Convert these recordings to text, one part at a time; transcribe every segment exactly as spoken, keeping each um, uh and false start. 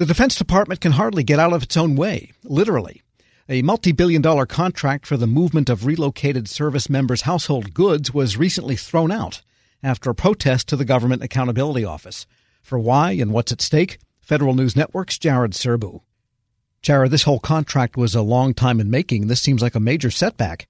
The Defense Department can hardly get out of its own way, literally. A multi-billion dollar contract for the movement of relocated service members' household goods was recently thrown out after a protest to the Government Accountability Office. For why and what's at stake, Federal News Network's Jared Serbu. Jared, this whole contract was a long time in making. This seems like a major setback.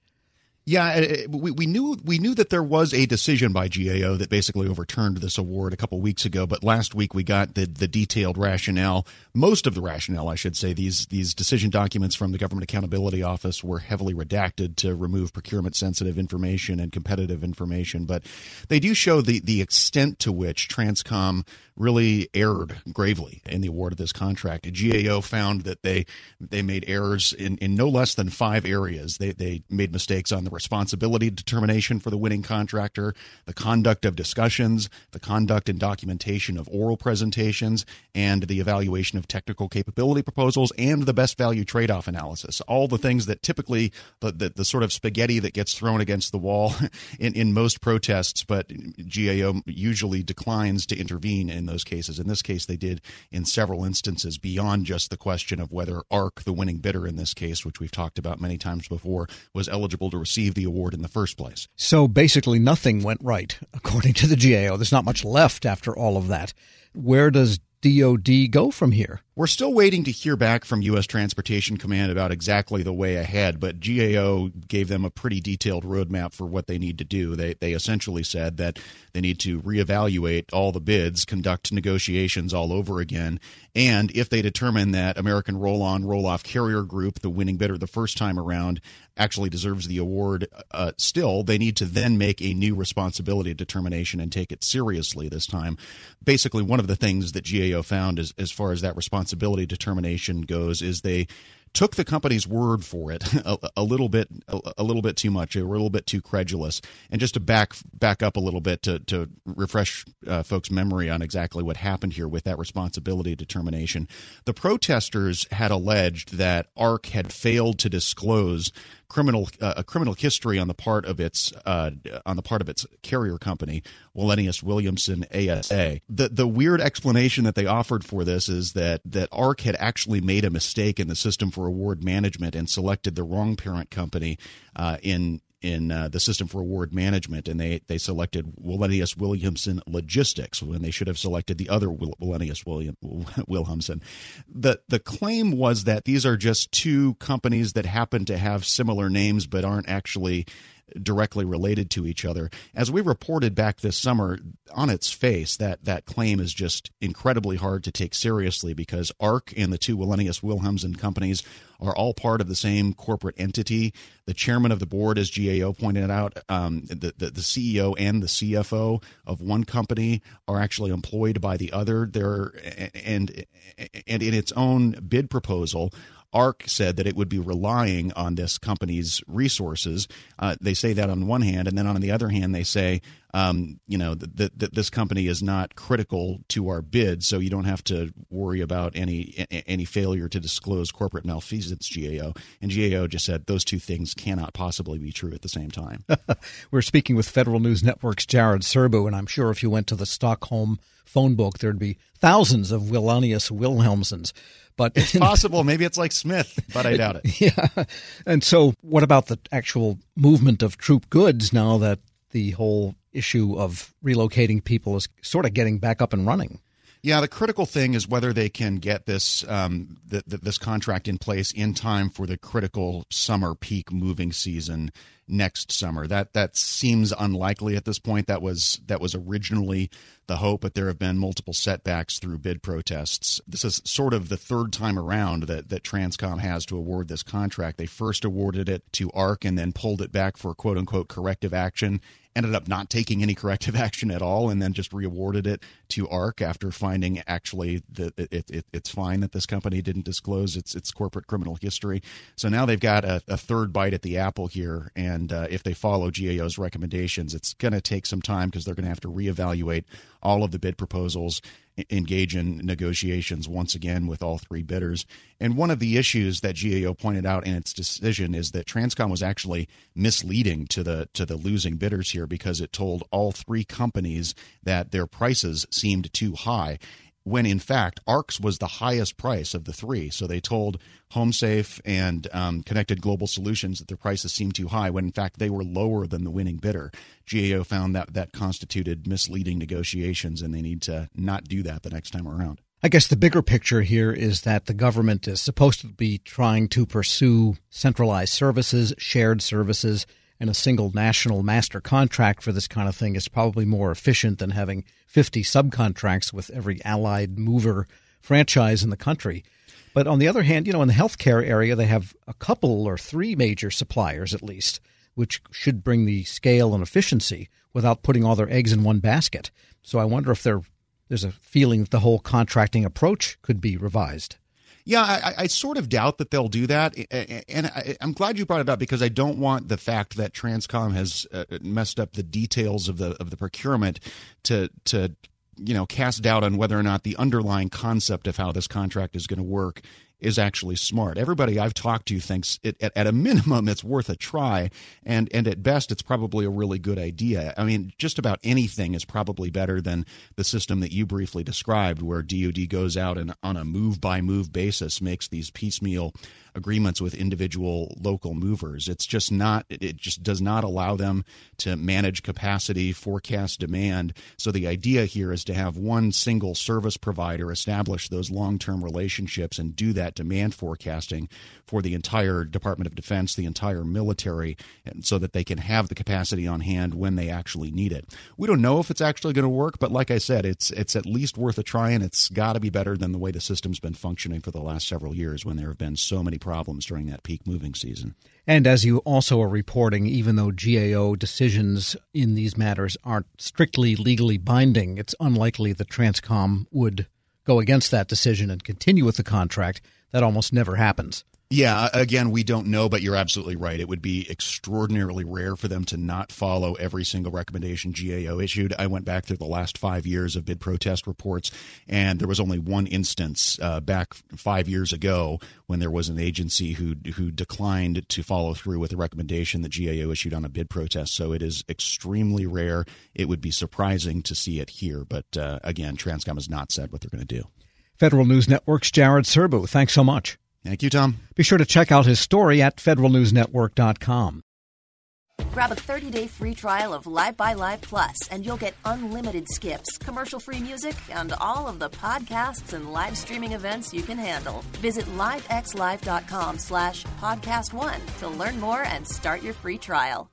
Yeah, we, we knew we knew that there was a decision by G A O that basically overturned this award a couple of weeks ago. But last week we got the, the detailed rationale, most of the rationale, I should say. These these decision documents from the Government Accountability Office were heavily redacted to remove procurement-sensitive information and competitive information. But they do show the, the extent to which Transcom really erred gravely in the award of this contract. G A O found that they they made errors in, in no less than five areas. They, they made mistakes on the responsibility determination for the winning contractor, the conduct of discussions, the conduct and documentation of oral presentations, and the evaluation of technical capability proposals and the best value trade-off analysis. All the things that typically the, the, the sort of spaghetti that gets thrown against the wall in, in most protests, but G A O usually declines to intervene in those cases. In this case, they did in several instances beyond just the question of whether A R C, the winning bidder in this case, which we've talked about many times before, was eligible to receive the award in the first place. So basically nothing went right, according to the G A O. There's not much left after all of that. Where does D O D go from here? We're still waiting to hear back from U S. Transportation Command about exactly the way ahead, but G A O gave them a pretty detailed roadmap for what they need to do. They they essentially said that they need to reevaluate all the bids, conduct negotiations all over again, and if they determine that American roll-on, roll-off carrier group, the winning bidder the first time around, actually deserves the award uh, still, they need to then make a new responsibility determination and take it seriously this time. Basically, one of the things that G A O found is, as far as that responsibility Responsibility determination goes is they took the company's word for it a, a little bit, a, a little bit too much, a little bit too credulous. And just to back back up a little bit to, to refresh uh, folks' memory on exactly what happened here with that responsibility determination, the protesters had alleged that A R C had failed to disclose criminal uh, a criminal history on the part of its uh, on the part of its carrier company, Wallenius Wilhelmsen A S A. The the weird explanation that they offered for this is that that A R C had actually made a mistake in the system for award management and selected the wrong parent company uh, in. in uh, the system for award management, and they, they selected Wallenius Wilhelmsen Logistics when they should have selected the other Wallenius William, Wilhelmsen. The, the claim was that these are just two companies that happen to have similar names but aren't actually directly related to each other. As we reported back this summer, on its face, that that claim is just incredibly hard to take seriously because A R C and the two Wallenius Wilhelmsen companies are all part of the same corporate entity. The chairman of the board, as G A O pointed out, um, the, the the C E O and the C F O of one company are actually employed by the other. They're, and and in its own bid proposal, A R C said that it would be relying on this company's resources. Uh, they say that on one hand, and then on the other hand, they say, um, you know, that th- this company is not critical to our bid, so you don't have to worry about any any failure to disclose corporate malfeasance, G A O. And G A O just said those two things cannot possibly be true at the same time. We're speaking with Federal News Network's Jared Serbu, and I'm sure if you went to the Stockholm phone book, there'd be thousands of Wallenius Wilhelmsens. But it's possible. Maybe it's like Smith, but I doubt it. Yeah. And so what about the actual movement of troop goods now that the whole issue of relocating people is sort of getting back up and running? Yeah, the critical thing is whether they can get this um, th- th- this contract in place in time for the critical summer peak moving season next summer. That that seems unlikely at this point. That was that was originally the hope, but there have been multiple setbacks through bid protests. This is sort of the third time around that, that Transcom has to award this contract. They first awarded it to A R C and then pulled it back for quote-unquote corrective action, ended up not taking any corrective action at all, and then just reawarded it to A R C after finding actually that it, it, it's fine that this company didn't disclose its its corporate criminal history. So now they've got a, a third bite at the apple here, and uh, if they follow G A O's recommendations, it's going to take some time because they're going to have to reevaluate all of the bid proposals, engage in negotiations once again with all three bidders. And one of the issues that G A O pointed out in its decision is that Transcom was actually misleading to the to the losing bidders here because it told all three companies that their prices seemed too high. when in fact A R C S was the highest price of the three. So they told HomeSafe and um, Connected Global Solutions that their prices seemed too high, when in fact they were lower than the winning bidder. G A O found that that constituted misleading negotiations, and they need to not do that the next time around. I guess the bigger picture here is that the government is supposed to be trying to pursue centralized services, shared services, and a single national master contract for this kind of thing is probably more efficient than having fifty subcontracts with every allied mover franchise in the country. But on the other hand, you know, in the healthcare area, they have a couple or three major suppliers at least, which should bring the scale and efficiency without putting all their eggs in one basket. So I wonder if they're There's a feeling that the whole contracting approach could be revised. Yeah, I, I sort of doubt that they'll do that. And I, I'm glad you brought it up, because I don't want the fact that Transcom has messed up the details of the of the procurement to to you know cast doubt on whether or not the underlying concept of how this contract is going to work is actually smart. Everybody I've talked to thinks it, at, at a minimum it's worth a try, and and at best it's probably a really good idea. I mean, just about anything is probably better than the system that you briefly described, where D O D goes out and on a move-by-move basis makes these piecemeal agreements with individual local movers. It's just not, it just does not allow them to manage capacity, forecast demand. So the idea here is to have one single service provider establish those long-term relationships and do that demand forecasting for the entire Department of Defense, the entire military, and so that they can have the capacity on hand when they actually need it. We don't know if it's actually going to work, but like I said, it's it's at least worth a try, and it's got to be better than the way the system's been functioning for the last several years, when there have been so many problems during that peak moving season. And as you also are reporting, even though G A O decisions in these matters aren't strictly legally binding, it's unlikely that Transcom would go against that decision and continue with the contract. That almost never happens. Yeah, again, we don't know, but you're absolutely right. It would be extraordinarily rare for them to not follow every single recommendation G A O issued. I went back through the last five years of bid protest reports, and there was only one instance uh, back five years ago when there was an agency who who declined to follow through with a recommendation that G A O issued on a bid protest. So it is extremely rare. It would be surprising to see it here. But uh, again, Transcom has not said what they're going to do. Federal News Network's Jared Serbu, thanks so much. Thank you, Tom. Be sure to check out his story at federal news network dot com. Grab a thirty-day free trial of LiveXLive Plus, and you'll get unlimited skips, commercial-free music, and all of the podcasts and live streaming events you can handle. Visit live x live dot com slash podcast one to learn more and start your free trial.